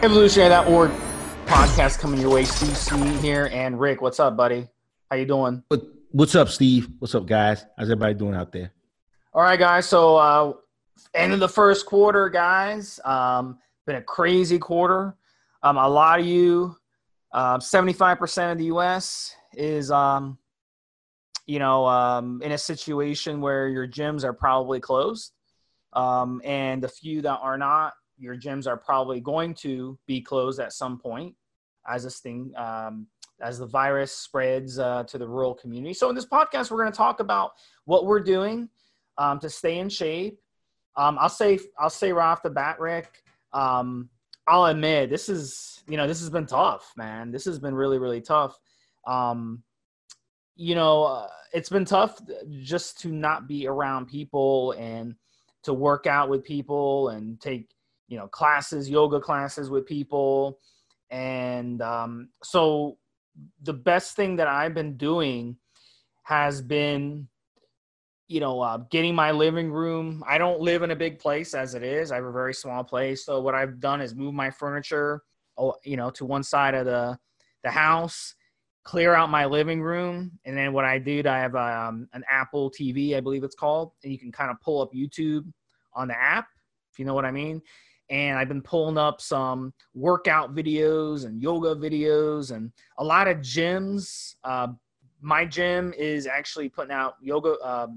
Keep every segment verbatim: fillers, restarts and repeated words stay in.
Evolutionary dot org podcast coming your way. C C here, and Rick, what's up, buddy? How you doing? What, what's up, Steve? What's up, guys? How's everybody doing out there? All right, guys. So uh, end of the first quarter, guys. Um, been a crazy quarter. Um, a lot of you, uh, seventy-five percent of the U S is, um, you know, um, in a situation where your gyms are probably closed. Um, and the few that are not, your gyms are probably going to be closed at some point as this thing, um, as the virus spreads uh, to the rural community. So in this podcast, we're going to talk about what we're doing um, to stay in shape. Um, I'll say, I'll say right off the bat, Rick, um, I'll admit this is, you know, this has been tough, man. This has been really, really tough. Um, you know, uh, it's been tough just to not be around people and to work out with people and take, you know, classes, yoga classes with people. And um, so the best thing that I've been doing has been, you know, uh, getting my living room. I don't live in a big place as it is. I have a very small place. So what I've done is move my furniture, you know, to one side of the, the house, clear out my living room. And then what I did, I have um, an Apple T V, I believe it's called. And you can kind of pull up YouTube on the app, if you know what I mean. And I've been pulling up some workout videos and yoga videos and a lot of gyms. Uh, my gym is actually putting out yoga. Uh,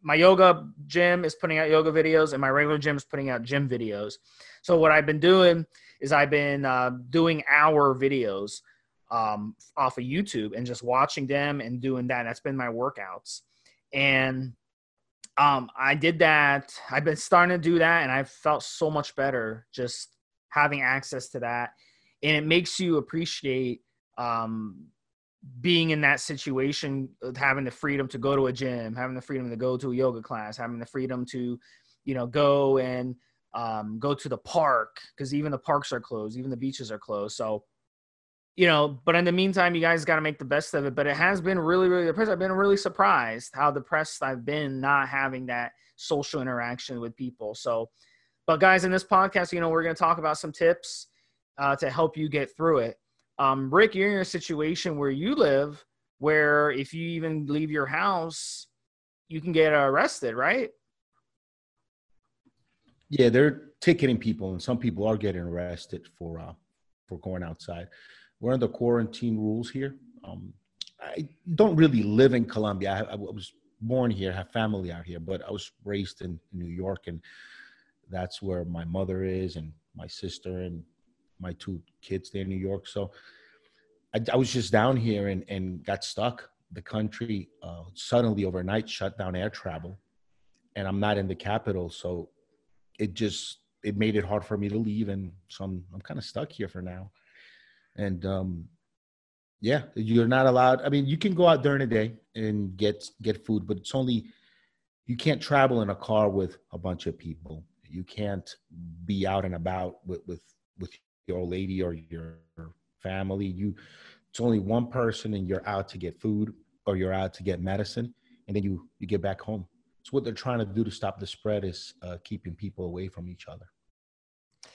my yoga gym is putting out yoga videos, and my regular gym is putting out gym videos. So what I've been doing is I've been uh, doing hour videos um, off of YouTube and just watching them and doing that. That's been my workouts. And Um, I did that. I've been starting to do that, and I've felt so much better just having access to that. And it makes you appreciate um, being in that situation, having the freedom to go to a gym, having the freedom to go to a yoga class, having the freedom to, you know, go and um, go to the park, because even the parks are closed, even the beaches are closed. So, you know, but in the meantime, you guys got to make the best of it. But it has been really, really depressed. I've been really surprised how depressed I've been not having that social interaction with people. So, but guys, in this podcast, you know, we're going to talk about some tips uh, to help you get through it. Um, Rick, you're in a situation where you live, where if you even leave your house, you can get arrested, right? Yeah, they're ticketing people, and some people are getting arrested for uh, for going outside. We're under quarantine rules here. Um, I don't really live in Colombia. I, I was born here, have family out here, but I was raised in New York, and that's where my mother is and my sister and my two kids there in New York. So I, I was just down here and, and got stuck. The country uh, suddenly overnight shut down air travel, and I'm not in the capital. So it just, it made it hard for me to leave. And so I'm, I'm kind of stuck here for now. And, um, yeah, you're not allowed. I mean, you can go out during the day and get, get food, but it's only, you can't travel in a car with a bunch of people. You can't be out and about with, with, with your old lady or your family. You, it's only one person, and you're out to get food or you're out to get medicine. And then you, you get back home. So what they're trying to do to stop the spread is uh, keeping people away from each other.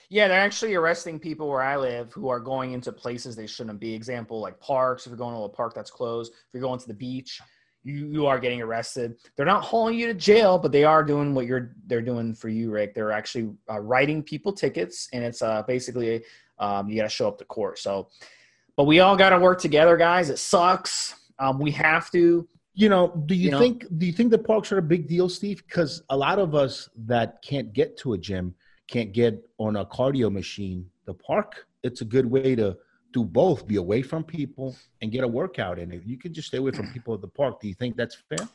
Yeah, they're actually arresting people where I live who are going into places they shouldn't be. Example, like parks. If you're going to a park that's closed, if you're going to the beach, you, you are getting arrested. They're not hauling you to jail, but they are doing what you're they're doing for you, Rick. They're actually uh, writing people tickets, and it's uh, basically um, you got to show up to court. So, but we all got to work together, guys. It sucks. Um, we have to. You know, do you, you think know? do you think the parks are a big deal, Steve? Because a lot of us that can't get to a gym can't get on a cardio machine, the park, it's a good way to do both, be away from people and get a workout in it. You can just stay away from people at the park. Do you think that's fair?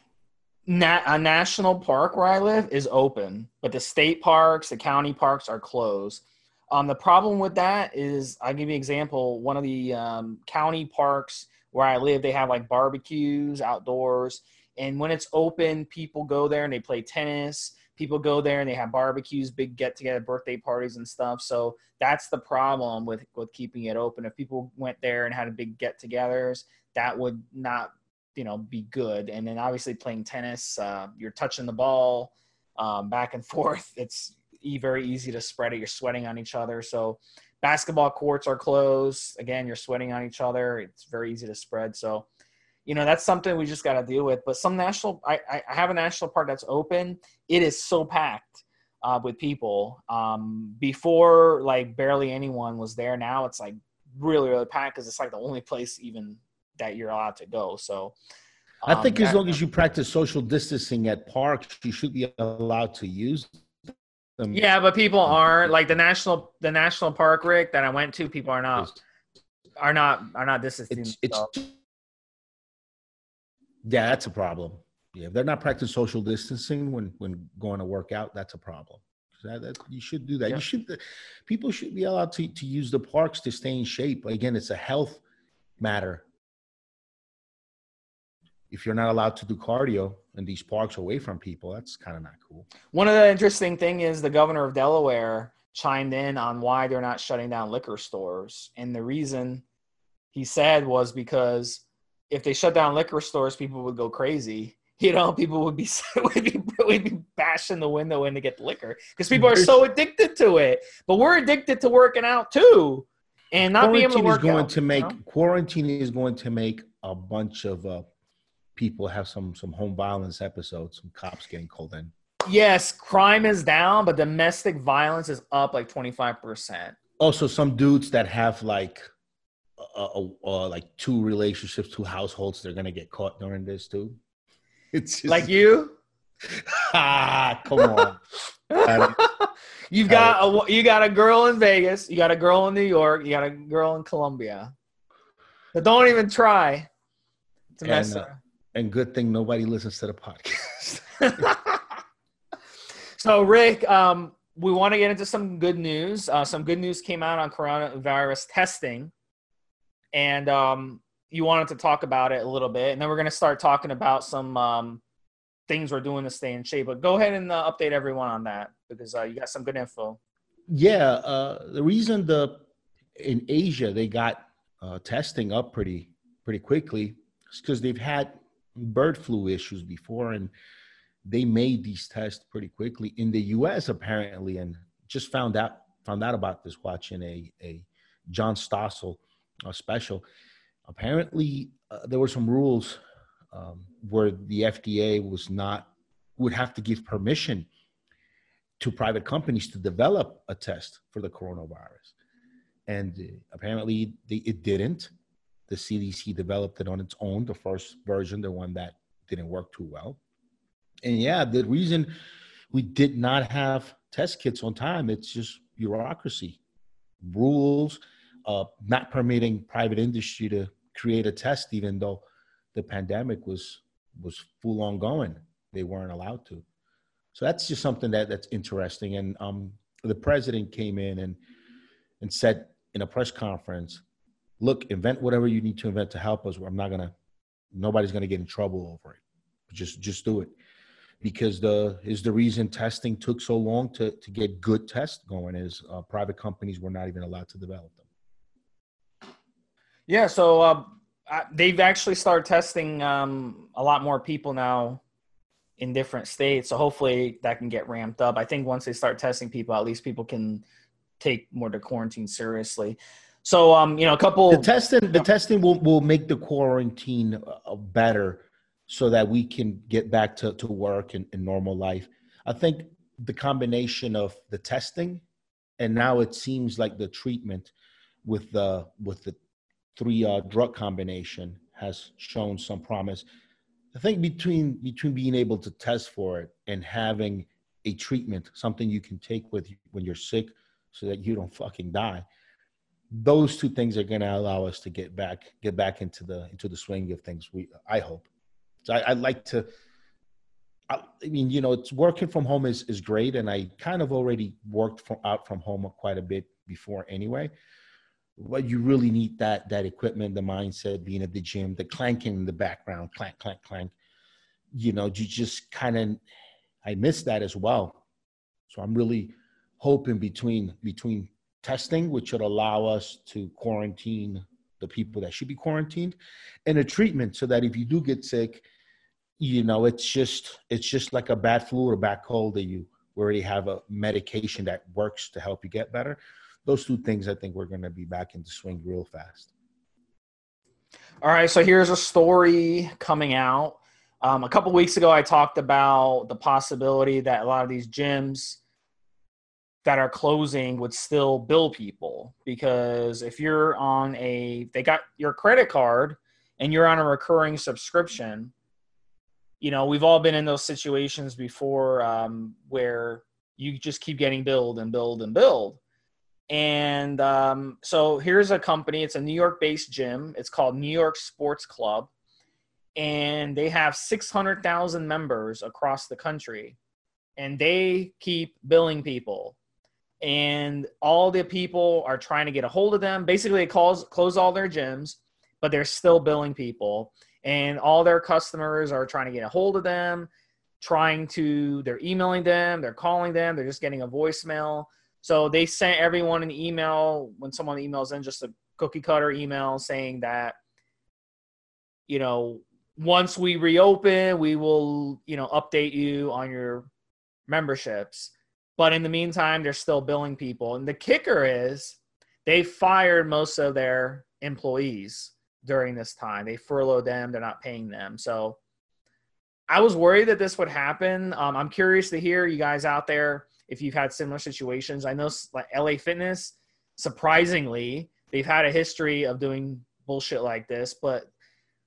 Na- a national park where I live is open, but the state parks, the county parks are closed. Um, the problem with that is, I'll give you an example. One of the um, county parks where I live, they have like barbecues outdoors. And when it's open, people go there and they play tennis. People go there and they have barbecues, big get-together, birthday parties and stuff. So that's the problem with, with keeping it open. If people went there and had a big get-togethers, that would not, you know, be good. And then obviously playing tennis, uh, you're touching the ball um, back and forth. It's very easy to spread it. You're sweating on each other. So basketball courts are closed. Again, you're sweating on each other. It's very easy to spread. So, you know, that's something we just got to deal with. But some national, I, I have a national park that's open. It is so packed uh, with people. Um, before, like, barely anyone was there. Now it's, like, really, really packed because it's, like, the only place even that you're allowed to go. So um, I think as long as you practice social distancing at parks, you should be allowed to use them. Yeah, but people aren't. Like the national, the national park, Rick, that I went to, people are not, are not, are not distancing. It's, it's, yeah, that's a problem. Yeah, if they're not practicing social distancing when when going to work out, that's a problem. That, that, you should do that. Yeah. You should. People should be allowed to to use the parks to stay in shape. Again, it's a health matter. If you're not allowed to do cardio in these parks away from people, that's kind of not cool. One of the interesting thing is the governor of Delaware chimed in on why they're not shutting down liquor stores. And the reason he said was because if they shut down liquor stores, people would go crazy. You know, people would be, would be, would be bashing the window in to get the liquor because people are so addicted to it. But we're addicted to working out too. And not being able to work out. Quarantine is going to make a bunch of uh, – people have some some home violence episodes, some cops getting called in. Yes, crime is down, but domestic violence is up like twenty-five percent. Also, some dudes that have like a, a, a, like two relationships, two households, they're gonna get caught during this too. It's just, like you. Ah, come on. You've got a you got a girl in Vegas, you got a girl in New York, you got a girl in Colombia. But don't even try to mess up. And good thing nobody listens to the podcast. So, Rick, um, we want to get into some good news. Uh, some good news came out on coronavirus testing. And um, you wanted to talk about it a little bit. And then we're going to start talking about some um, things we're doing to stay in shape. But go ahead and uh, update everyone on that because uh, you got some good info. Yeah. Uh, the reason the in Asia they got uh, testing up pretty, pretty quickly is because they've had – bird flu issues before, and they made these tests pretty quickly in the U S apparently, and just found out found out about this watching a a John Stossel uh, special. Apparently, uh, there were some rules um, where the F D A was not would have to give permission to private companies to develop a test for the coronavirus, and uh, apparently they, it didn't. The C D C developed it on its own, the first version, the one that didn't work too well. And yeah, the reason we did not have test kits on time, it's just bureaucracy, rules, uh, not permitting private industry to create a test, even though the pandemic was was full on going. They weren't allowed to. So that's just something that, that's interesting. And um, the president came in and and said in a press conference, look, invent whatever you need to invent to help us. I'm not going to, nobody's going to get in trouble over it. Just just do it. Because the is the reason testing took so long to, to get good tests going is uh, private companies were not even allowed to develop them. Yeah, so uh, I, they've actually started testing um, a lot more people now in different states. So hopefully that can get ramped up. I think once they start testing people, at least people can take more the quarantine seriously. So, um, you know, a couple the testing, the testing will, will make the quarantine uh, better so that we can get back to, to work and, and normal life. I think the combination of the testing and now it seems like the treatment with the, with the three uh, drug combination has shown some promise. I think between, between being able to test for it and having a treatment, something you can take with you when you're sick so that you don't fucking die. Those two things are going to allow us to get back, get back into the into the swing of things. We, I hope. So I, I'd like to. I, I mean, you know, it's working from home is is great, and I kind of already worked from out from home quite a bit before anyway. But you really need that that equipment, the mindset, being at the gym, the clanking in the background, clank, clank, clank. You know, you just kind of. I miss that as well. So I'm really hoping between between. testing, which would allow us to quarantine the people that should be quarantined, and a treatment so that if you do get sick, you know, it's just, it's just like a bad flu or a bad cold that you We already have a medication that works to help you get better. Those two things, I think we're going to be back into swing real fast. All right. So here's a story coming out. Um, a couple weeks ago, I talked about the possibility that a lot of these gyms that are closing would still bill people, because if you're on a, they got your credit card and you're on a recurring subscription, you know, we've all been in those situations before um, where you just keep getting billed and billed and billed. And um, so here's a company, it's a New York based gym. It's called New York Sports Club. And they have six hundred thousand members across the country, and they keep billing people, and all the people are trying to get a hold of them. Basically, they close, close all their gyms, but they're still billing people, and all their customers are trying to get a hold of them, trying to, they're emailing them, they're calling them, they're just getting a voicemail. So they sent everyone an email when someone emails in, just a cookie cutter email saying that, you know, once we reopen, we will, you know, update you on your memberships. But in the meantime, they're still billing people. And the kicker is they fired most of their employees during this time. They furloughed them. They're not paying them. So I was worried that this would happen. Um, I'm curious to hear you guys out there if you've had similar situations. I know like L A Fitness, surprisingly, they've had a history of doing bullshit like this, but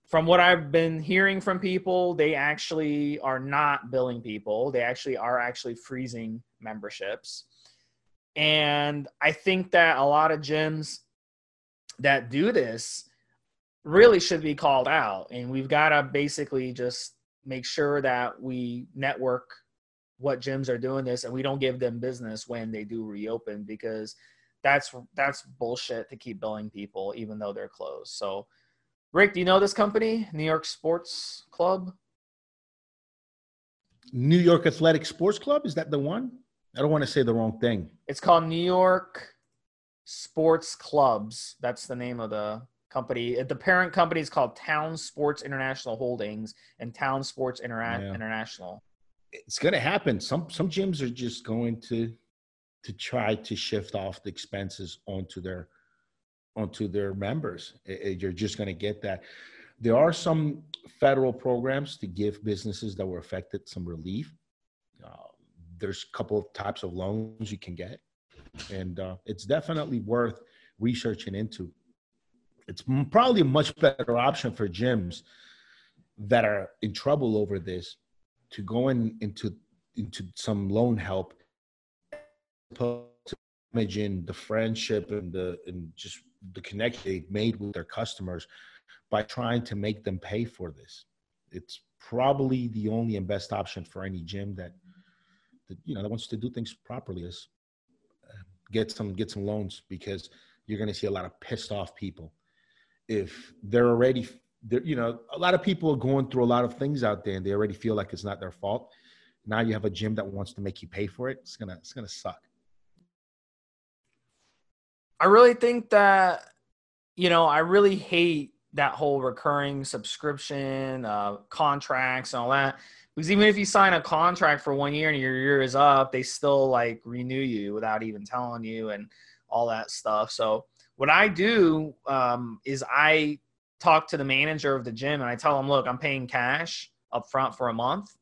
from what I've been hearing from people, they actually are not billing people. They actually are actually freezing memberships. And I think that a lot of gyms that do this really should be called out. And we've got to basically just make sure that we network what gyms are doing this and we don't give them business when they do reopen, because that's, that's bullshit to keep billing people even though they're closed. So Rick, do you know this company, New York Sports Club? New York Athletic Sports Club? Is that the one? I don't want to say the wrong thing. It's called New York Sports Clubs. That's the name of the company. The parent company is called Town Sports International Holdings and Town Sports Intera- yeah. International. It's going to happen. Some some gyms are just going to to try to shift off the expenses onto their onto their members. It, you're just going to get that. There are some federal programs to give businesses that were affected some relief. Uh, there's a couple of types of loans you can get, and uh, it's definitely worth researching into. It's probably a much better option for gyms that are in trouble over this to go in, into, into some loan help, managing the friendship and the, and just the connection they've made with their customers by trying to make them pay for this. It's probably the only and best option for any gym that, that you know, that wants to do things properly is uh, get some, get some loans, because you're going to see a lot of pissed off people. If they're already, they're, you know, a lot of people are going through a lot of things out there and they already feel like it's not their fault. Now you have a gym that wants to make you pay for it. It's going to, it's going to suck. I really think that, you know, I really hate that whole recurring subscription, uh, contracts and all that, because even if you sign a contract for one year and your year is up, they still like renew you without even telling you and all that stuff. So what I do um, is I talk to the manager of the gym and I tell them, look, I'm paying cash up front for a month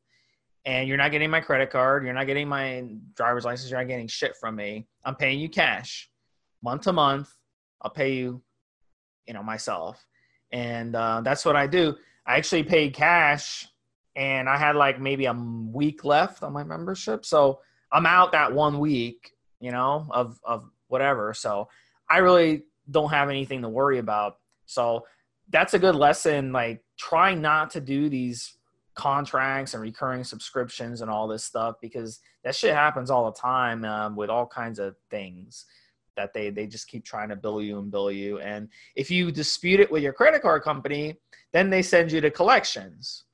and you're not getting my credit card. You're not getting my driver's license. You're not getting shit from me. I'm paying you cash. Month to month, I'll pay you, you know, myself. And uh, that's what I do. I actually paid cash and I had like maybe a week left on my membership. So I'm out that one week, you know, of, of whatever. So I really don't have anything to worry about. So that's a good lesson. Like, try not to do these contracts and recurring subscriptions and all this stuff, because that shit happens all the time um, with all kinds of things. That they they just keep trying to bill you and bill you. And if you dispute it with your credit card company, then they send you to collections,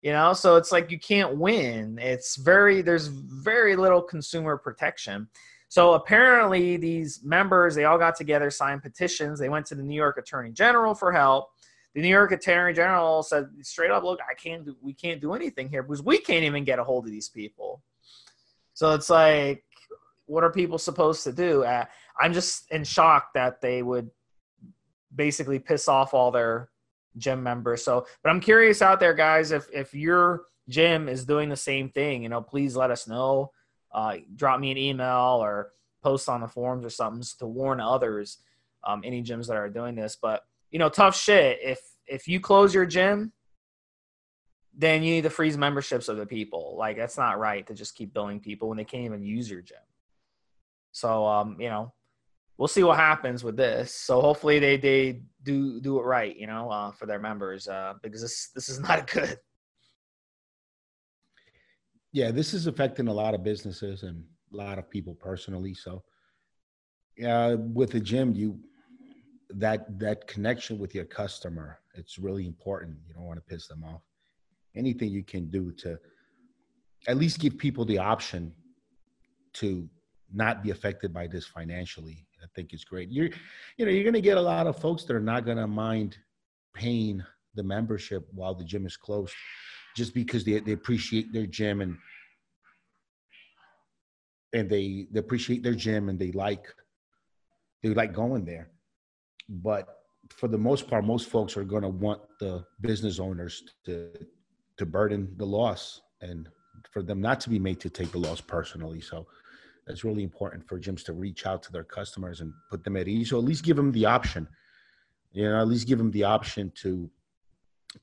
you know? So it's like, you can't win. It's very, there's very little consumer protection. So apparently these members, they all got together, signed petitions. They went to the New York Attorney General for help. The New York Attorney General said straight up, look, I can't do, we can't do anything here because we can't even get a hold of these people. So it's like, what are people supposed to do? Uh, I'm just in shock that they would basically piss off all their gym members. So, but I'm curious out there, guys, if, if your gym is doing the same thing, you know, please let us know. Uh, drop me an email or post on the forums or something to warn others, um, any gyms that are doing this. But, you know, tough shit. If, if you close your gym, then you need to freeze memberships of the people. Like, that's not right to just keep billing people when they can't even use your gym. So, um, you know, we'll see what happens with this. So hopefully they, they do do it right, you know, uh, for their members, uh, because this, this is not good. Yeah, this is affecting a lot of businesses and a lot of people personally. So uh, with the gym, you that that connection with your customer, it's really important. You don't want to piss them off. Anything you can do to at least give people the option to not be affected by this financially, I think it's great. You're, you know, you're going to get a lot of folks that are not going to mind paying the membership while the gym is closed, just because they, they appreciate their gym and and they, they appreciate their gym and they like they like going there. But for the most part, most folks are going to want the business owners to to burden the loss and for them not to be made to take the loss personally. So that's really important for gyms to reach out to their customers and put them at ease, or at least give them the option, you know, at least give them the option to,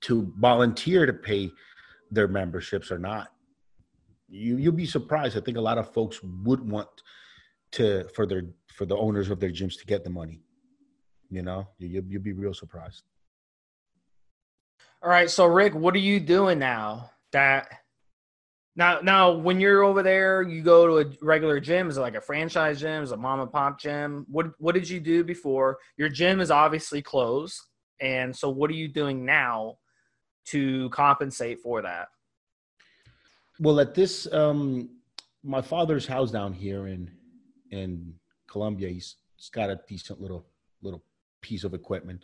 to volunteer to pay their memberships or not. You, you'll be surprised. I think a lot of folks would want to, for their, for the owners of their gyms to get the money, you know, you'll, you'll be real surprised. All right. So Rick, what are you doing now that Now, now, when you're over there, you go to a regular gym. Is it like a franchise gym? Is it a mom and pop gym? What What did you do before? Your gym is obviously closed, and so what are you doing now to compensate for that? Well, at this, um, my father's house down here in in Colombia, he's, he's got a decent little little piece of equipment,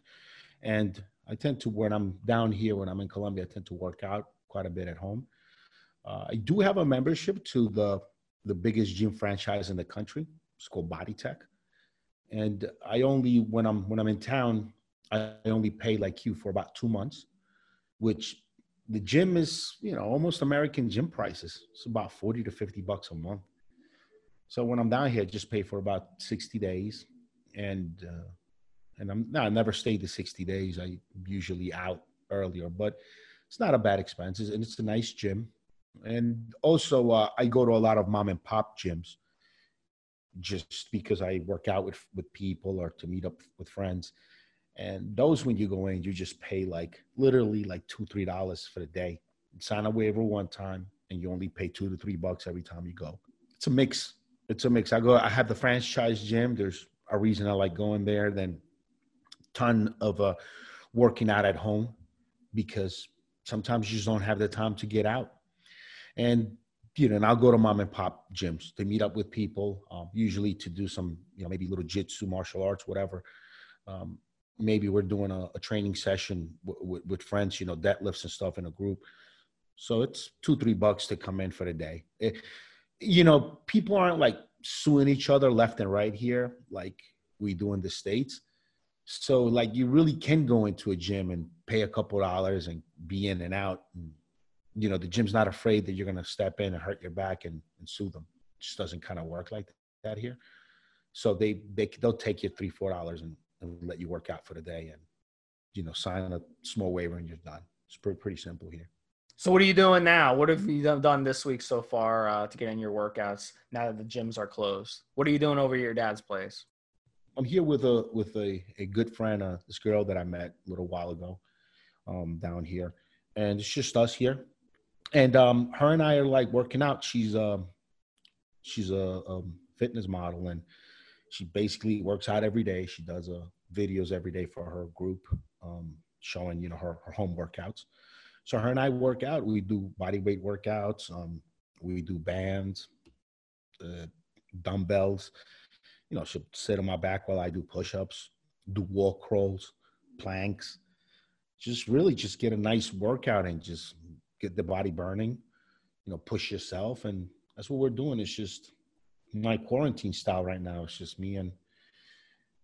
and I tend to when I'm down here when I'm in Colombia, I tend to work out quite a bit at home. Uh, I do have a membership to the, the biggest gym franchise in the country. It's called Body Tech. And I only, when I'm, when I'm in town, I only pay like you for about two months, which the gym is, you know, almost American gym prices. It's about forty to fifty bucks a month. So when I'm down here, I just pay for about sixty days. And, uh, and I'm no, I never stay the sixty days. I usually out earlier, but it's not a bad expense. And it's a nice gym. And also, uh, I go to a lot of mom and pop gyms just because I work out with, with people or to meet up with friends. And those, when you go in, you just pay like literally like two, three dollars for the day. You sign a waiver one time, and you only pay two to three bucks every time you go. It's a mix. It's a mix. I go. I have the franchise gym. There's a reason I like going there. Then, ton of uh, working out at home because sometimes you just don't have the time to get out. And, you know, and I'll go to mom and pop gyms to meet up with people, um, usually to do some, you know, maybe little jitsu, martial arts, whatever. Um, maybe we're doing a, a training session w- w- with friends, you know, deadlifts and stuff in a group. So it's two, three bucks to come in for the day. It, you know, people aren't like suing each other left and right here, like we do in the States. So like you really can go into a gym and pay a couple dollars and be in and out. And, you know, the gym's not afraid that you're going to step in and hurt your back and, and sue them. It just doesn't kind of work like that here. So they, they, they'll take you three, four dollars and, and let you work out for the day and, you know, sign a small waiver and you're done. It's pretty, pretty simple here. So what are you doing now? What have you done this week so far uh, to get in your workouts now that the gyms are closed? What are you doing over at your dad's place? I'm here with a, with a, a good friend, uh, this girl that I met a little while ago um, down here. And it's just us here. And um, her and I are like working out. She's a, she's a, a fitness model, and she basically works out every day. She does uh, videos every day for her group, um, showing you know her, her home workouts. So her and I work out. We do body weight workouts. Um, we do bands, uh, dumbbells. You know, she'll sit on my back while I do push-ups, do wall crawls, planks. Just really just get a nice workout and just get the body burning, you know, push yourself. And that's what we're doing. It's just my quarantine style right now. It's just me and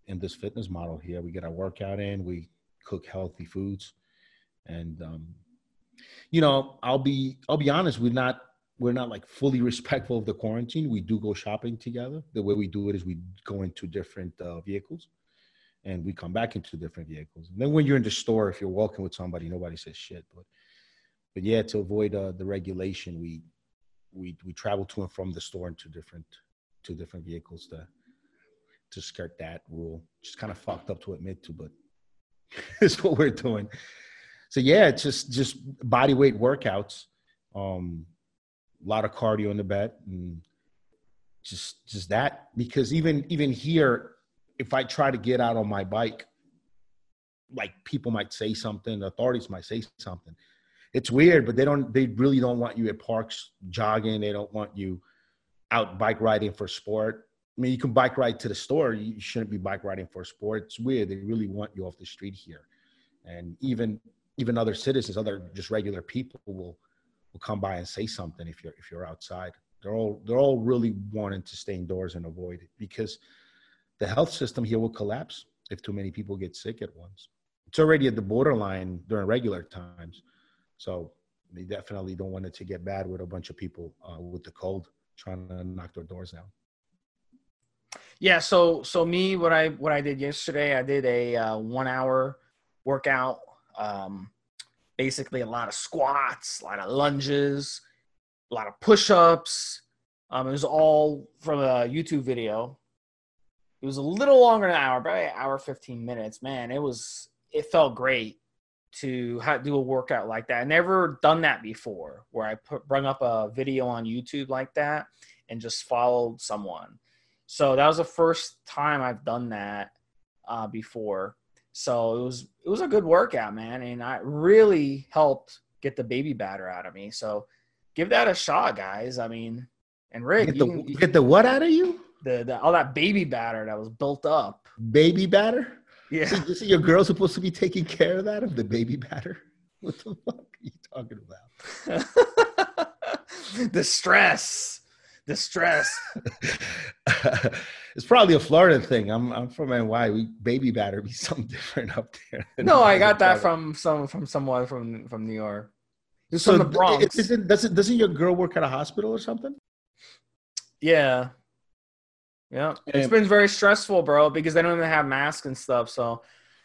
in this fitness model here. We get our workout in, we cook healthy foods. And, um, you know, I'll be, I'll be honest. We're not, we're not like fully respectful of the quarantine. We do go shopping together. The way we do it is we go into different uh, vehicles and we come back into different vehicles. And then when you're in the store, if you're walking with somebody, nobody says shit, but, but yeah, to avoid uh, the regulation, we, we, we travel to and from the store into different, to different vehicles to, to skirt that rule. Just kind of fucked up to admit to, but it's what we're doing. So yeah, it's just, just body weight workouts, um, a lot of cardio in the bed, and just, just that, because even, even here, if I try to get out on my bike, like people might say something, authorities might say something. It's weird, but they don't, they really don't want you at parks jogging. They don't want you out bike riding for sport. I mean, you can bike ride to the store. You shouldn't be bike riding for sport. It's weird. They really want you off the street here. And even, even other citizens, other just regular people will, will come by and say something if you're, if you're outside. They're all, they're all really wanting to stay indoors and avoid it, because the health system here will collapse if too many people get sick at once. It's already at the borderline during regular times. So they definitely don't want it to get bad with a bunch of people uh, with the cold trying to knock their doors down. Yeah. So, so me, what I, what I did yesterday, I did a uh, one hour workout, um, basically a lot of squats, a lot of lunges, a lot of push-ups. Um, it was all from a YouTube video. It was a little longer than an hour, probably an hour, fifteen minutes, man. It was, it felt great to how, do a workout like that. I never done that before, where I put, brung up a video on YouTube like that and just followed someone. So that was the first time I've done that uh, before. So it was, it was a good workout, man. And it really helped get the baby batter out of me. So give that a shot, guys. I mean, and Rick, get the, you, you, get the what out of you? The, the, all that baby batter that was built up. Baby batter? Yeah. So, so your girl's supposed to be taking care of that, of the baby batter? What the fuck are you talking about? The stress. The stress. It's probably a Florida thing. I'm I'm from N Y. We baby batter be something different up there. No, I got that from some from someone from, from New York. It's so from the Bronx. Isn't, doesn't, doesn't your girl work at a hospital or something? Yeah. Yeah, it's been very stressful, bro, because they don't even have masks and stuff. So,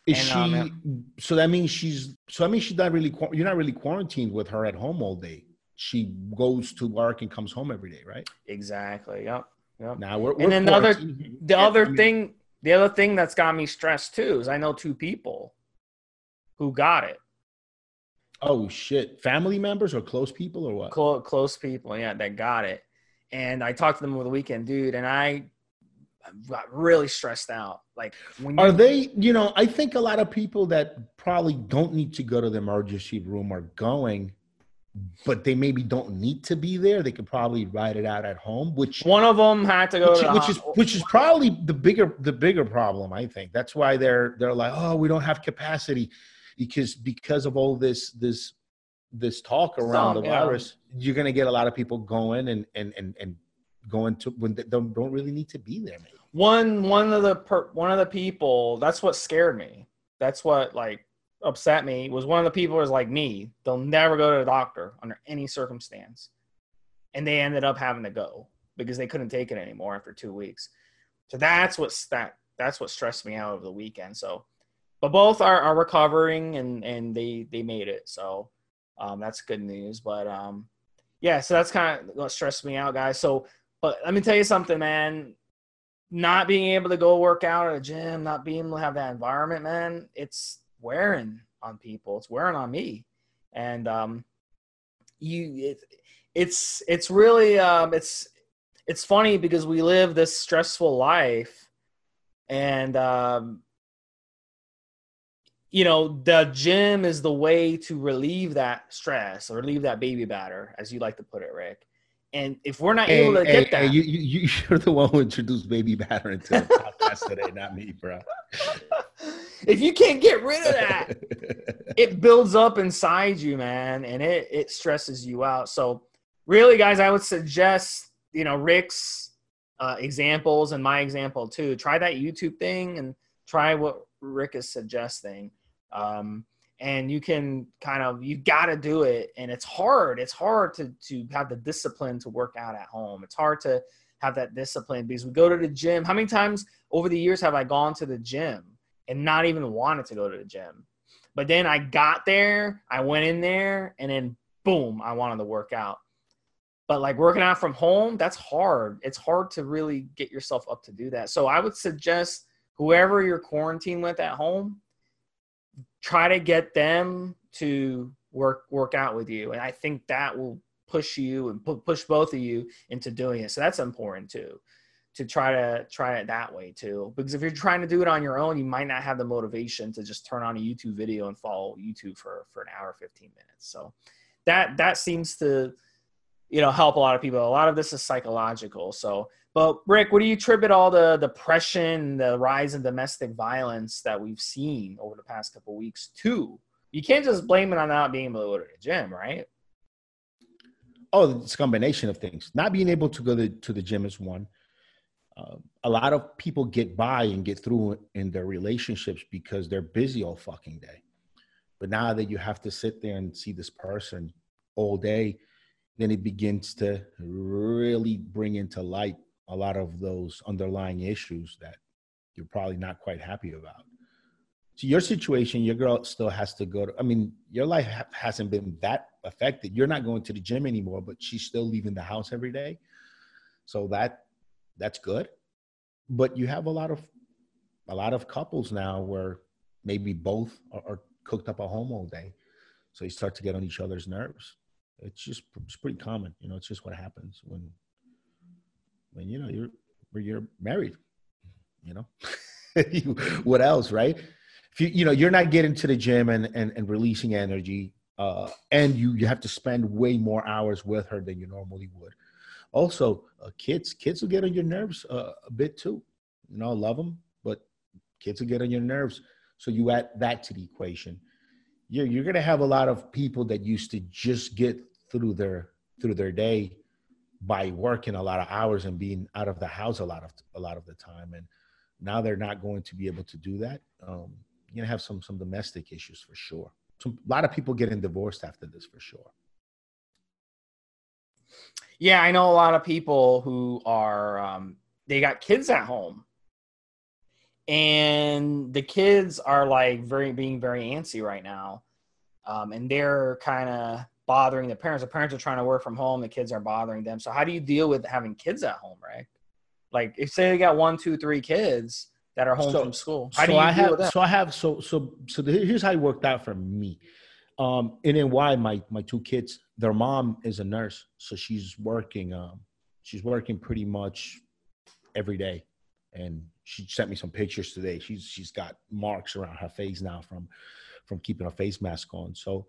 is and, she? Um, so that means she's. So I mean, she's not really. You're not really quarantined with her at home all day. She goes to work and comes home every day, right? Exactly. Yep. Yep. Now we're. we're and then the other, the other I mean, thing, the other thing that's got me stressed too is I know two people who got it. Oh shit! Family members or close people or what? Close, close people, yeah, that got it. And I talked to them over the weekend, dude, and I. Got really stressed out. Like, when are they, you know, I think a lot of people that probably don't need to go to the emergency room are going, but they maybe don't need to be there. They could probably ride it out at home, which one of them had to go which, to the which hospital. is which is probably the bigger the bigger problem, I think. That's why they're they're like, oh, we don't have capacity because because of all this this this talk around Some, the yeah. virus. You're gonna get a lot of people going and and and and going to when they don't, don't really need to be there, man. One one of the per, one of the people that's what scared me. That's what like upset me was one of the people was like me. They'll never go to the doctor under any circumstance, and they ended up having to go because they couldn't take it anymore after two weeks. So that's what that that's what stressed me out over the weekend. So, but both are, are recovering and and they they made it. So um, that's good news. But um, yeah, so that's kind of what stressed me out, guys. So, but let me tell you something, man. Not being able to go work out at a gym, not being able to have that environment, man, it's wearing on people. It's wearing on me. And um, you, it, it's it's really um, it's it's funny because we live this stressful life, and um, you know, the gym is the way to relieve that stress or relieve that baby batter, as you like to put it, Rick. And if we're not hey, able to hey, get that, hey, you, you, you're the one who introduced baby batter into the podcast today, not me, bro. If you can't get rid of that, it builds up inside you, man, and it, it stresses you out. So really, guys, I would suggest you know, Rick's uh, examples and my example too. Try that YouTube thing and try what Rick is suggesting. Um, and you can kind of, you've got to do it. And it's hard. It's hard to, to have the discipline to work out at home. It's hard to have that discipline because we go to the gym. How many times over the years have I gone to the gym and not even wanted to go to the gym? But then I got there, I went in there, and then boom, I wanted to work out. But like working out from home, that's hard. It's hard to really get yourself up to do that. So I would suggest whoever you're quarantined with at home, try to get them to work work out with you. And I think that will push you and pu- push both of you into doing it. So that's important too, to try to try it that way too. Because if you're trying to do it on your own, you might not have the motivation to just turn on a YouTube video and follow YouTube for, for an hour, fifteen minutes. So that that seems to, you know, help a lot of people. A lot of this is psychological. So, but Rick, what do you attribute all the depression, the rise in domestic violence that we've seen over the past couple of weeks to? You can't just blame it on not being able to go to the gym, right? Oh, it's a combination of things. Not being able to go to, to the gym is one. Uh, a lot of people get by and get through in their relationships because they're busy all fucking day. But now that you have to sit there and see this person all day, then it begins to really bring into light a lot of those underlying issues that you're probably not quite happy about. So your situation, your girl still has to go to, I mean, your life ha- hasn't been that affected. You're not going to the gym anymore, but she's still leaving the house every day. So that that's good. But you have a lot of, a lot of couples now where maybe both are, are cooked up at home all day. So you start to get on each other's nerves. It's just, it's pretty common, you know, it's just what happens when, when, you know, you're, when you're married, you know, you, what else, right? If you, you know, you're not getting to the gym and, and, and releasing energy, uh, and you, you have to spend way more hours with her than you normally would. Also, uh, kids, kids will get on your nerves uh, a bit too, you know, love them, but kids will get on your nerves. So you add that to the equation. You're, you're going to have a lot of people that used to just get through their through their day by working a lot of hours and being out of the house a lot of a lot of the time, and now they're not going to be able to do that. Um, you're gonna have some some domestic issues for sure. Some, a lot of people getting divorced after this for sure. Yeah, I know a lot of people who are um, they got kids at home, and the kids are like very being very antsy right now, um, and they're kind of bothering the parents. The parents are trying to work from home. The kids are bothering them. So how do you deal with having kids at home, right? Like if say they got one, two, three kids that are home so, from school. How so do you I deal have, with that? So I have, so, so, so the, here's how it worked out for me. Um, and then why my, my two kids, their mom is a nurse. So she's working, um, she's working pretty much every day. And she sent me some pictures today. She's, she's got marks around her face now from, from keeping her face mask on. So,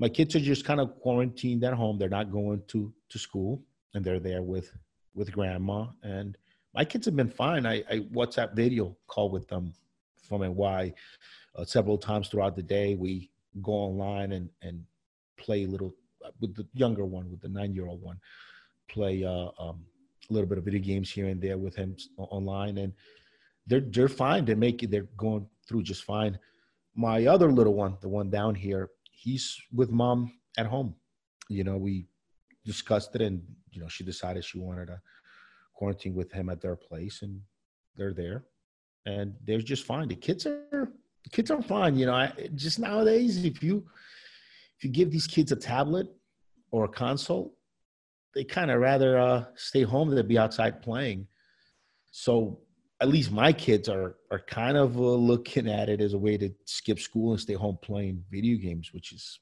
my kids are just kind of quarantined at home. They're not going to, to school, and they're there with, with grandma. And my kids have been fine. I, I WhatsApp video call with them from N Y uh, several times throughout the day. We go online and, and play a little with the younger one, with the nine-year-old one, play uh, um, a little bit of video games here and there with him online. And they're they're fine. They make it. They're going through just fine. My other little one, the one down here, he's with mom at home. You know, we discussed it and, you know, she decided she wanted to quarantine with him at their place, and they're there and they're just fine. The kids are, the kids are fine. You know, I, just nowadays, if you, if you give these kids a tablet or a console, they kind of rather uh, stay home than be outside playing. So at least my kids are are kind of uh, looking at it as a way to skip school and stay home playing video games, which is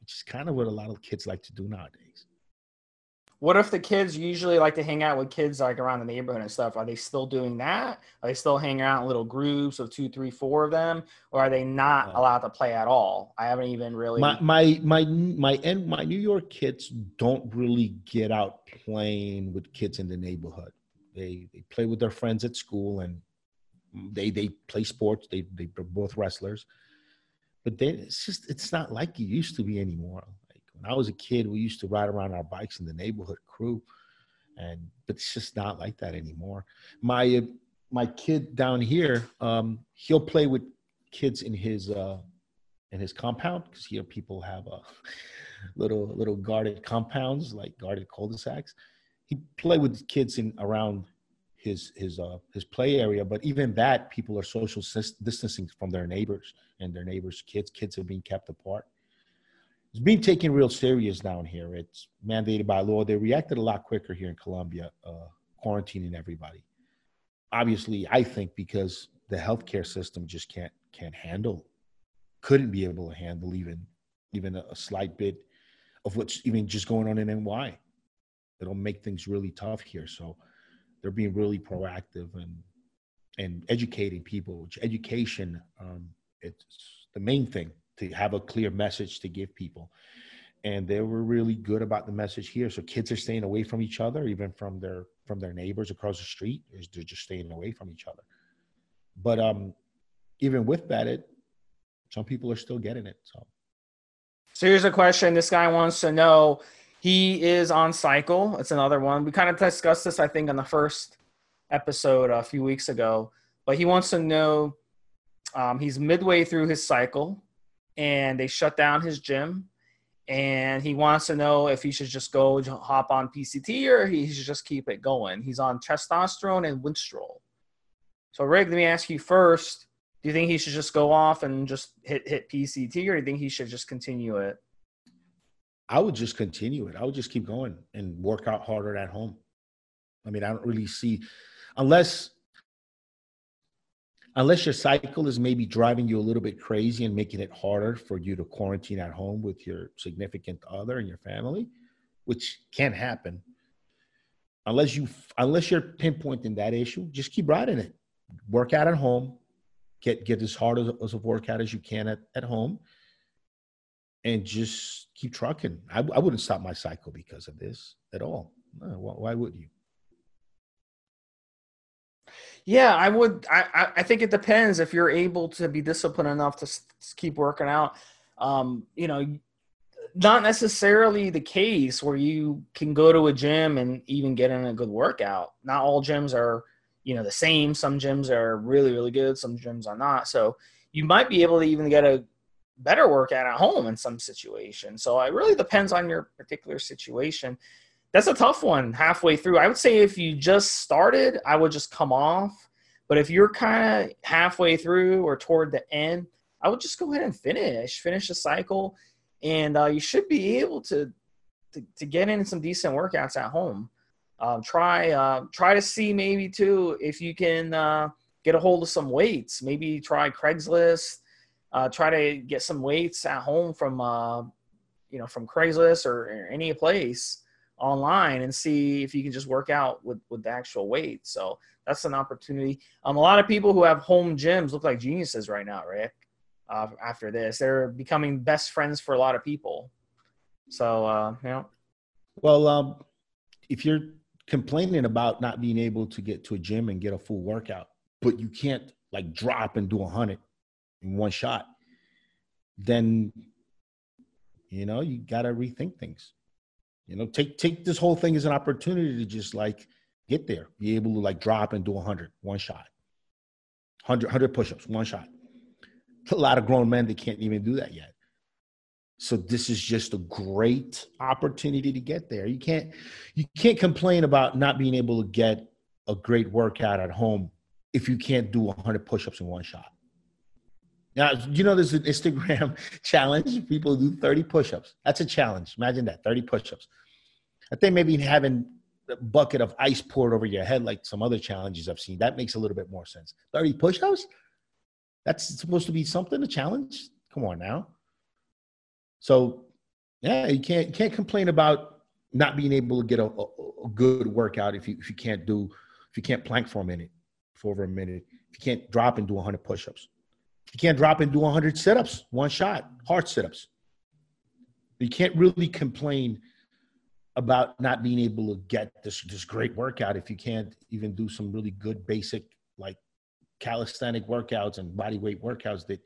which is kind of what a lot of kids like to do nowadays. What if the kids usually like to hang out with kids like around the neighborhood and stuff? Are they still doing that? Are they still hanging out in little groups of two, three, four of them, or are they not uh, allowed to play at all? I haven't even really my my my my and my New York kids don't really get out playing with kids in the neighborhood. They they play with their friends at school, and they they play sports. They they're both wrestlers, but then it's just it's not like it used to be anymore. Like when I was a kid, we used to ride around our bikes in the neighborhood crew, And but it's just not like that anymore. My my kid down here, um, he'll play with kids in his uh, in his compound, because here people have a little little guarded compounds, like guarded cul-de-sacs. He played with kids in around his his uh, his play area, but even that, people are social distancing from their neighbors and their neighbors' kids. Kids are being kept apart. It's being taken real serious down here. It's mandated by law. They reacted a lot quicker here in Colombia, uh, quarantining everybody. Obviously, I think because the healthcare system just can't can't handle, couldn't be able to handle even even a, a slight bit of what's even just going on in N Y. It'll make things really tough here. So they're being really proactive and and educating people. Which education, um, it's the main thing. To have a clear message to give people. And they were really good about the message here. So kids are staying away from each other, even from their from their neighbors across the street. They're just staying away from each other. But um, even with that, it some people are still getting it. So, so here's a question. This guy wants to know. He is on cycle. It's another one. We kind of discussed this, I think, on the first episode a few weeks ago. But he wants to know. Um, he's midway through his cycle. And they shut down his gym, and he wants to know if he should just go hop on P C T or he should just keep it going. He's on testosterone and Winstrol. So, Rick, let me ask you first, do you think he should just go off and just hit, hit P C T, or do you think he should just continue it? I would just continue it. I would just keep going and work out harder at home. I mean, I don't really see – unless – Unless your cycle is maybe driving you a little bit crazy and making it harder for you to quarantine at home with your significant other and your family, which can happen. Unless you, unless you're pinpointing that issue, just keep riding it. Work out at home. Get get as hard as a workout as you can at, at home. And just keep trucking. I, I wouldn't stop my cycle because of this at all. No, why, why would you? Yeah, I would. I, I think it depends if you're able to be disciplined enough to s- keep working out. Um, you know, not necessarily the case where you can go to a gym and even get in a good workout. Not all gyms are, you know, the same. Some gyms are really, really good. Some gyms are not. So you might be able to even get a better workout at home in some situations. So it really depends on your particular situation. That's a tough one halfway through. I would say if you just started, I would just come off. But if you're kind of halfway through or toward the end, I would just go ahead and finish, finish the cycle. And uh, you should be able to, to, to get in some decent workouts at home. Uh, try, uh, try to see maybe too, if you can uh, get a hold of some weights, maybe try Craigslist, uh, try to get some weights at home from, uh, you know, from Craigslist or, or any place online, and see if you can just work out with, with the actual weight. So that's an opportunity. Um, a lot of people who have home gyms look like geniuses right now, Rick, uh, after this. They're becoming best friends for a lot of people. So, uh, you know. Well, um, if you're complaining about not being able to get to a gym and get a full workout, but you can't like drop and do one hundred in one shot, then, you know, you got to rethink things. You know, take take this whole thing as an opportunity to just like get there, be able to like drop and do one hundred, one shot, one hundred, one hundred push-ups, one shot. A lot of grown men that can't even do that yet. So this is just a great opportunity to get there. You can't you can't complain about not being able to get a great workout at home if you can't do one hundred push-ups in one shot. Now, you know, there's an Instagram challenge. People do thirty push-ups. That's a challenge. Imagine that, thirty push-ups. I think maybe having a bucket of ice poured over your head like some other challenges I've seen, that makes a little bit more sense. thirty push-ups? That's supposed to be something, a challenge? Come on now. So, yeah, you can't you can't complain about not being able to get a, a, a good workout if you if you can't do, if you can't plank for a minute, for over a minute, if you can't drop and do one hundred push-ups. You can't drop and do one hundred sit-ups, one shot, hard sit-ups. You can't really complain about not being able to get this, this great workout if you can't even do some really good basic like calisthenic workouts and body weight workouts that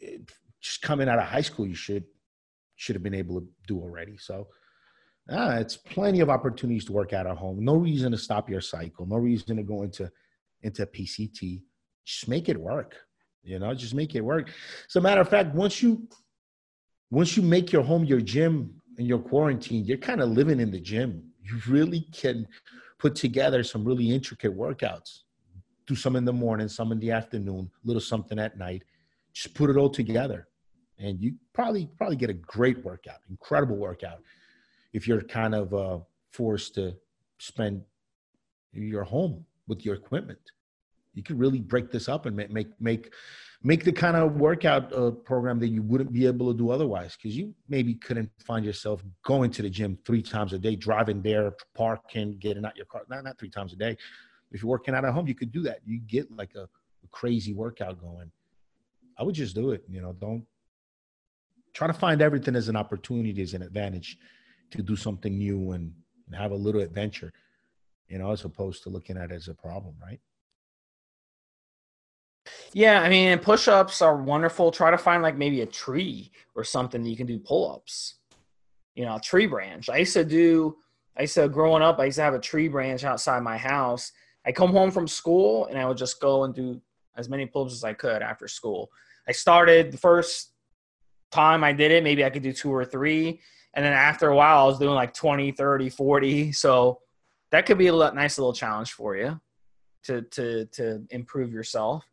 it, just coming out of high school you should should have been able to do already. So Ah, it's plenty of opportunities to work out at home. No reason to stop your cycle. No reason to go into, into P C T. Just make it work. You know, just make it work. As a matter of fact, once you, once you make your home your gym and your quarantine, you're kind of living in the gym. You really can put together some really intricate workouts. Do some in the morning, some in the afternoon, a little something at night. Just put it all together. And you probably probably get a great workout, incredible workout, if you're kind of uh, forced to spend your home with your equipment. You could really break this up and make make make, make the kind of workout uh, program that you wouldn't be able to do otherwise, because you maybe couldn't find yourself going to the gym three times a day, driving there, parking, getting out your car. Not, not three times a day. If you're working out at home, you could do that. You get like a, a crazy workout going. I would just do it. You know, don't try to find everything as an opportunity, as an advantage to do something new and, and have a little adventure, you know, as opposed to looking at it as a problem, right? Yeah, I mean, push-ups are wonderful. Try to find like maybe a tree or something that you can do pull-ups, you know, a tree branch. I used to do, I used to, growing up, I used to have a tree branch outside my house. I come home from school and I would just go and do as many pull-ups as I could after school. I started the first time I did it, maybe I could do two or three. And then after a while I was doing like twenty, thirty, forty. So that could be a nice little challenge for you to, to, to improve yourself.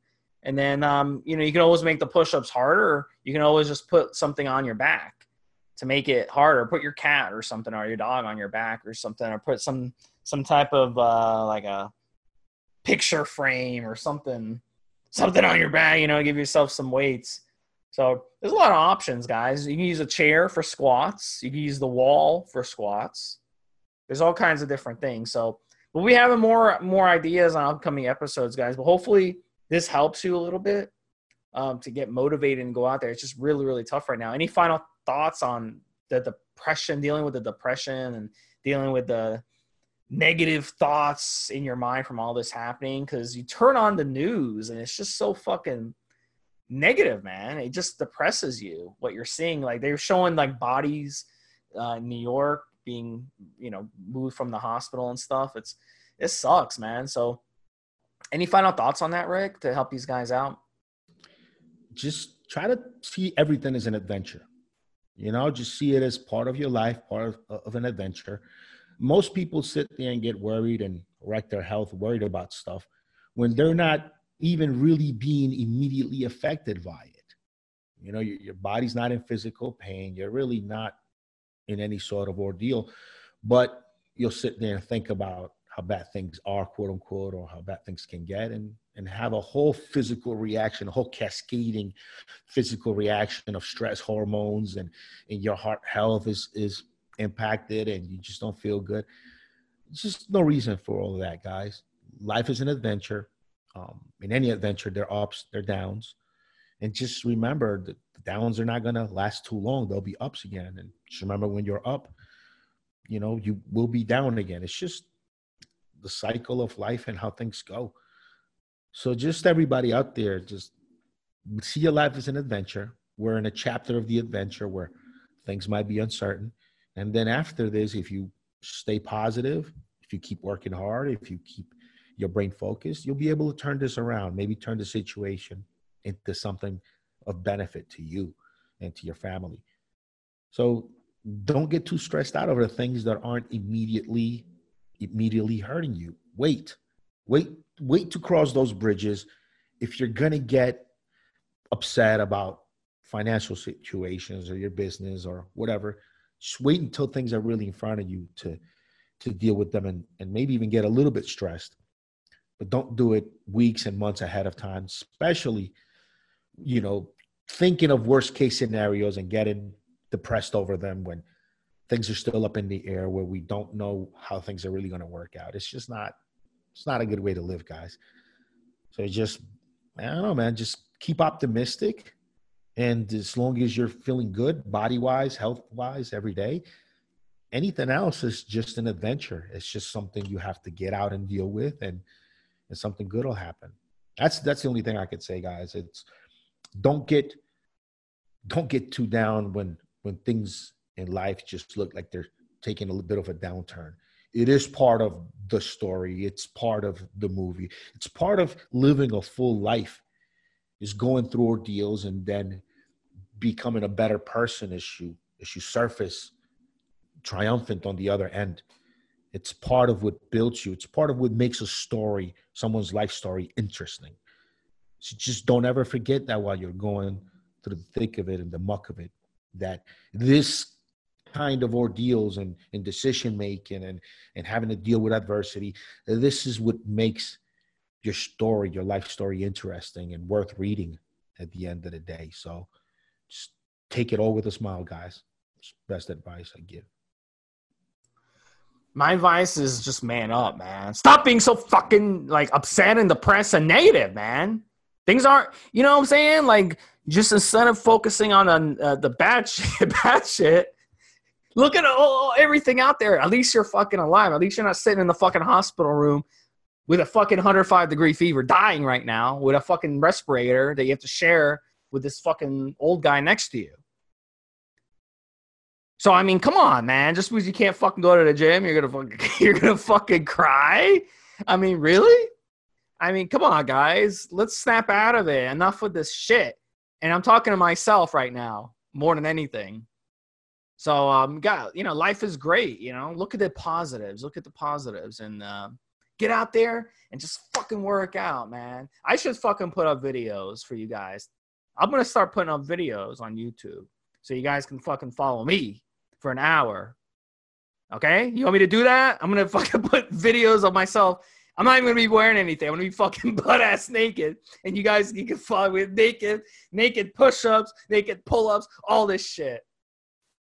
And then, um, you know, you can always make the push-ups harder. You can always just put something on your back to make it harder. Put your cat or something, or your dog on your back or something, or put some, some type of uh, like a picture frame or something, something on your back, you know, give yourself some weights. So there's a lot of options, guys. You can use a chair for squats. You can use the wall for squats. There's all kinds of different things. So we'll be having more, more ideas on upcoming episodes, guys, but hopefully this helps you a little bit um, to get motivated and go out there. It's just really, really tough right now. Any final thoughts on the depression, dealing with the depression and dealing with the negative thoughts in your mind from all this happening? Because you turn on the news and it's just so fucking negative, man. It just depresses you, what you're seeing. Like, they're showing like bodies uh, in New York being, you know, moved from the hospital and stuff. It's, it sucks, man. So any final thoughts on that, Rick, to help these guys out? Just try to see everything as an adventure. You know, just see it as part of your life, part of, of an adventure. Most people sit there and get worried and wreck their health, worried about stuff when they're not even really being immediately affected by it. You know, your, your body's not in physical pain. You're really not in any sort of ordeal, but you'll sit there and think about how bad things are, quote unquote, or how bad things can get, and, and have a whole physical reaction, a whole cascading physical reaction of stress hormones, and, and your heart health is, is impacted, and you just don't feel good. Just no reason for all of that, guys. Life is an adventure. Um, in any adventure, there are ups, there are downs. And just remember that the downs are not going to last too long. There'll be ups again. And just remember, when you're up, you know, you will be down again. It's just the cycle of life and how things go. So just everybody out there, just see your life as an adventure. We're in a chapter of the adventure where things might be uncertain. And then after this, if you stay positive, if you keep working hard, if you keep your brain focused, you'll be able to turn this around, maybe turn the situation into something of benefit to you and to your family. So don't get too stressed out over the things that aren't immediately immediately hurting you. Wait, wait, wait to cross those bridges. If you're going to get upset about financial situations or your business or whatever, just wait until things are really in front of you to, to deal with them, and, and maybe even get a little bit stressed, but don't do it weeks and months ahead of time, especially, you know, thinking of worst case scenarios and getting depressed over them when things are still up in the air, where we don't know how things are really going to work out. It's just not, it's not a good way to live, guys. So just, I don't know, man, just keep optimistic. And as long as you're feeling good, body-wise, health-wise, every day, anything else is just an adventure. It's just something you have to get out and deal with, and, and something good will happen. That's that's the only thing I could say, guys. It's don't get don't get too down when when things in life just look like they're taking a little bit of a downturn. It is part of the story. It's part of the movie. It's part of living a full life, is going through ordeals and then becoming a better person as you, as you surface triumphant on the other end. It's part of what builds you. It's part of what makes a story, someone's life story, interesting. So just don't ever forget that while you're going through the thick of it and the muck of it, that this kind of ordeals and, and decision making and, and having to deal with adversity, this is what makes your story, your life story, interesting and worth reading at the end of the day. So just take it all with a smile, guys. It's the best advice I give. My advice is just man up, man. Stop being so fucking like upset and depressed and negative, man. Things aren't, you know what I'm saying? Like, just instead of focusing on uh, the bad shit, bad shit, look at all, everything out there. At least you're fucking alive. At least you're not sitting in the fucking hospital room with a fucking one hundred five degree fever, dying right now with a fucking respirator that you have to share with this fucking old guy next to you. So, I mean, come on, man. Just because you can't fucking go to the gym, you're going to fucking, you're going to fucking cry? I mean, really? I mean, come on, guys. Let's snap out of it. Enough with this shit. And I'm talking to myself right now more than anything. So, um, God, you know, life is great. You know, look at the positives. Look at the positives and uh, get out there and just fucking work out, man. I should fucking put up videos for you guys. I'm going to start putting up videos on YouTube so you guys can fucking follow me for an hour. Okay? You want me to do that? I'm going to fucking put videos of myself. I'm not even going to be wearing anything. I'm going to be fucking butt-ass naked. And you guys, you can follow with naked, naked push-ups, naked pull-ups, all this shit.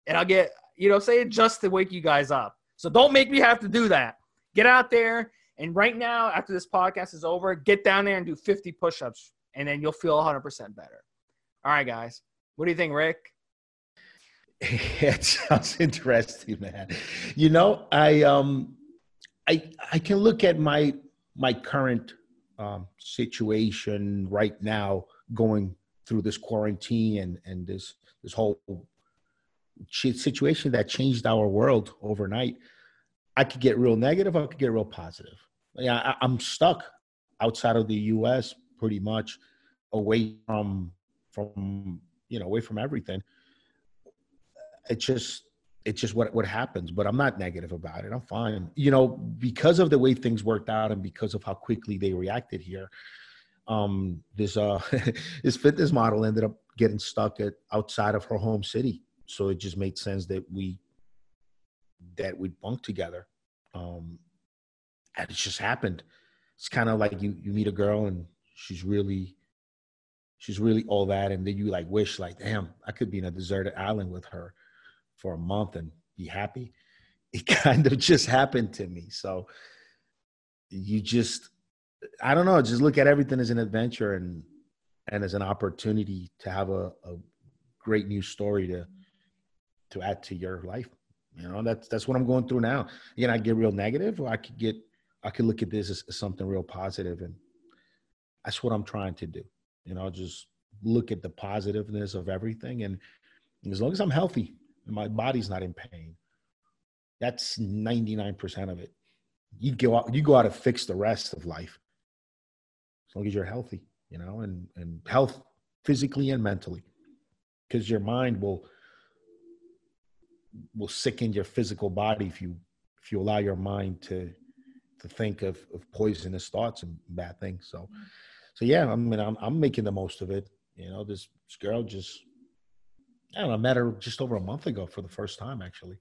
And I'll get, you know what I'm saying, just to wake you guys up. So don't make me have to do that. Get out there. And right now, after this podcast is over, get down there and do fifty push-ups. And then you'll feel one hundred percent better. All right, guys. What do you think, Rick? Yeah, it sounds interesting, man. You know, I um, I I can look at my my current um, situation right now, going through this quarantine and and this this whole situation that changed our world overnight. I could get real negative. I could get real positive. Yeah, I, I'm stuck outside of the U S pretty much, away from from you know away from everything. It's just, it's just what, what happens, but I'm not negative about it. I'm fine. You know, because of the way things worked out and because of how quickly they reacted here, um, this, uh, this fitness model ended up getting stuck at outside of her home city. So it just made sense that we, that we bunk together. Um, and it just happened. It's kind of like you, you meet a girl and she's really, she's really all that. And then you like wish like, damn, I could be in a deserted island with her for a month and be happy. It kind of just happened to me. So you just, I don't know, just look at everything as an adventure and, and as an opportunity to have a, a great new story to, to add to your life. You know, that's, that's what I'm going through now. Again, I get real negative, or I could get, I could look at this as, as something real positive, and that's what I'm trying to do. You know, just look at the positiveness of everything. And as long as I'm healthy, my body's not in pain. That's ninety-nine percent of it. You go out, you go out and fix the rest of life. As long as you're healthy, you know, and, and health physically and mentally, because your mind will, will sicken your physical body. If you, if you allow your mind to, to think of, of poisonous thoughts and bad things. So, so yeah, I mean, I'm, I'm making the most of it. You know, this, this girl just, I don't know, I met her just over a month ago for the first time, actually.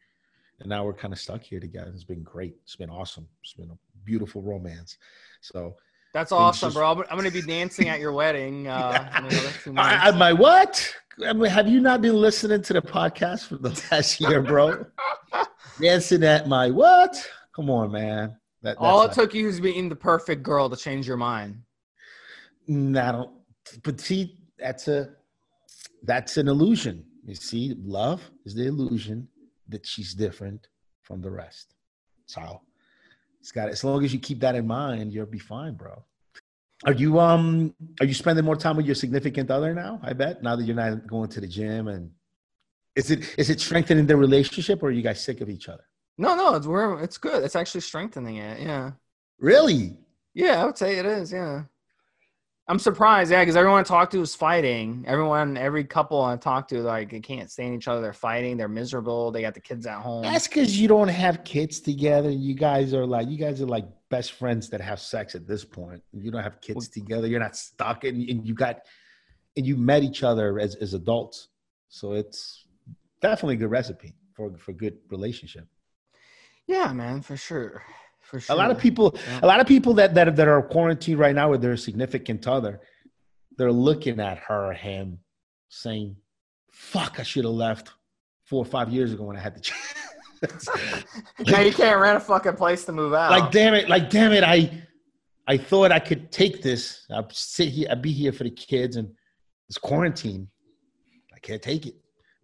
And now we're kind of stuck here together. It's been great. It's been awesome. It's been a beautiful romance. So that's awesome, just... bro. I'm going to be dancing at your wedding. Uh, in another two months. I, I, my what? I mean, have you not been listening to the podcast for the last year, bro? Dancing at my what? Come on, man. That, that's All it like... took you is being the perfect girl to change your mind. No, I don't. But see, that's a, that's an illusion. You see, love is the illusion that she's different from the rest. So it's got, as long as you keep that in mind, you'll be fine, bro. Are you um are you spending more time with your significant other now? I bet, now that you're not going to the gym. And is it is it strengthening the relationship, or are you guys sick of each other? No, no, it's where it's good. It's actually strengthening it. Yeah. Really? Yeah, I would say it is. Yeah. I'm surprised. Yeah, because everyone I talk to is fighting. Everyone, every couple I talk to, like, they can't stand each other. They're fighting. They're miserable. They got the kids at home. That's because you don't have kids together. You guys are like, you guys are like best friends that have sex at this point. You don't have kids together. You're not stuck, and, and you got, and you met each other as as adults. So it's definitely a good recipe for for good relationship. Yeah, man, for sure. For sure. A lot of people, yeah. a lot of people that, that, that are quarantined right now with their significant other, they're looking at her or him saying, fuck, I should have left four or five years ago when I had the chance. Like, now you can't rent a fucking place to move out. Like, damn it. Like, damn it. I, I thought I could take this. I'd sit here. I'd be here for the kids, and it's quarantine. I can't take it.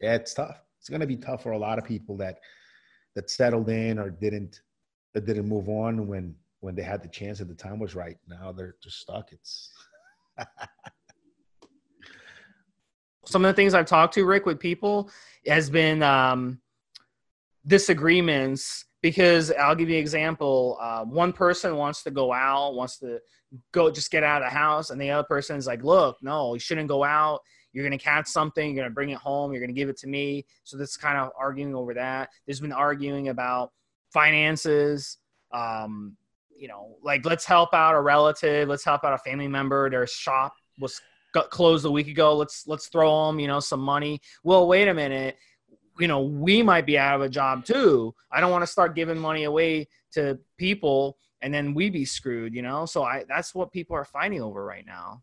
Yeah, it's tough. It's going to be tough for a lot of people that, that settled in or didn't, that didn't move on when, when they had the chance at the time was right. Now they're just stuck. It's some of the things I've talked to, Rick, with people has been um, disagreements, because I'll give you an example. Uh, one person wants to go out, wants to go, just get out of the house. And the other person's like, look, no, you shouldn't go out. You're going to catch something. You're going to bring it home. You're going to give it to me. So that's kind of arguing over that. There's been arguing about finances, um, you know, like, let's help out a relative. Let's help out a family member. Their shop was got closed a week ago. Let's, let's throw them, you know, some money. Well, wait a minute. You know, we might be out of a job too. I don't want to start giving money away to people and then we be screwed, you know? So I, that's what people are fighting over right now.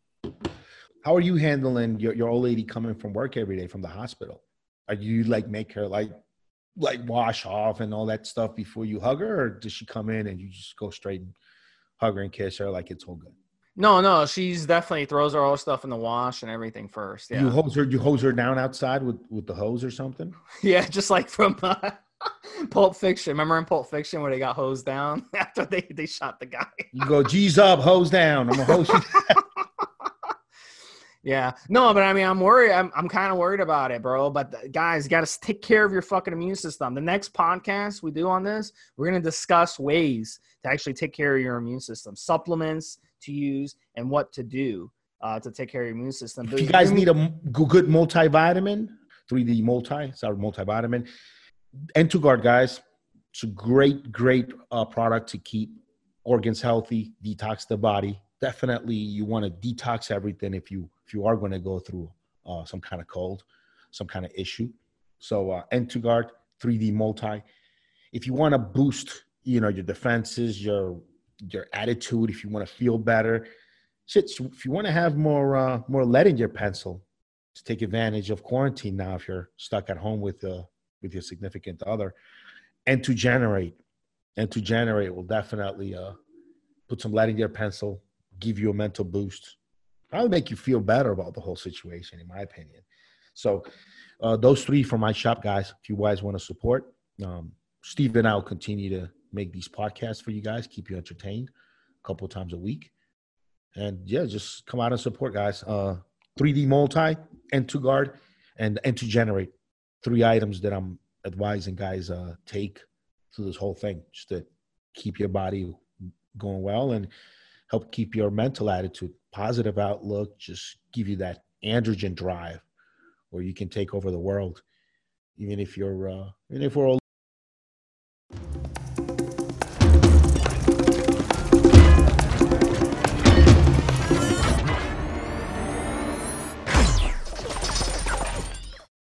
How are you handling your, your old lady coming from work every day from the hospital? Are you like, make her like, like wash off and all that stuff before you hug her, or does she come in and you just go straight and hug her and kiss her like it's all good? No, no, she's definitely throws her old stuff in the wash and everything first. Yeah. You hose her, you hose her down outside with, with the hose or something? Yeah, just like from uh, Pulp Fiction. Remember in Pulp Fiction where they got hosed down after they, they shot the guy? You go, G's up, hose down. I'm gonna hose you down. Yeah. No, but I mean, I'm worried. I'm I'm kind of worried about it, bro. But guys, you got to take care of your fucking immune system. The next podcast we do on this, we're going to discuss ways to actually take care of your immune system, supplements to use, and what to do uh, to take care of your immune system. If you guys need a good multivitamin, three D Multi, it's our multivitamin. N two Guard, guys, it's a great, great uh, product to keep organs healthy, detox the body. Definitely, you want to detox everything if you if you are going to go through uh, some kind of cold, some kind of issue. So uh, N two Guard, three D Multi. If you want to boost, you know, your defenses, your your attitude, if you want to feel better, shit. If you want to have more uh, more lead in your pencil, to take advantage of quarantine now. If you're stuck at home with uh, with your significant other, N two Generate, N two Generate will definitely uh, put some lead in your pencil. Give you a mental boost, probably make you feel better about the whole situation, in my opinion. So uh, those three from my shop, guys, if you guys want to support, um, Steve and I will continue to make these podcasts for you guys, keep you entertained a couple of times a week. And yeah, just come out and support, guys. Uh, three D Multi, N two Guard, and N two Generate. Three items that I'm advising guys uh, take through this whole thing, just to keep your body going well and help keep your mental attitude, positive outlook, just give you that androgen drive where you can take over the world. Even if you're, uh, even if we're all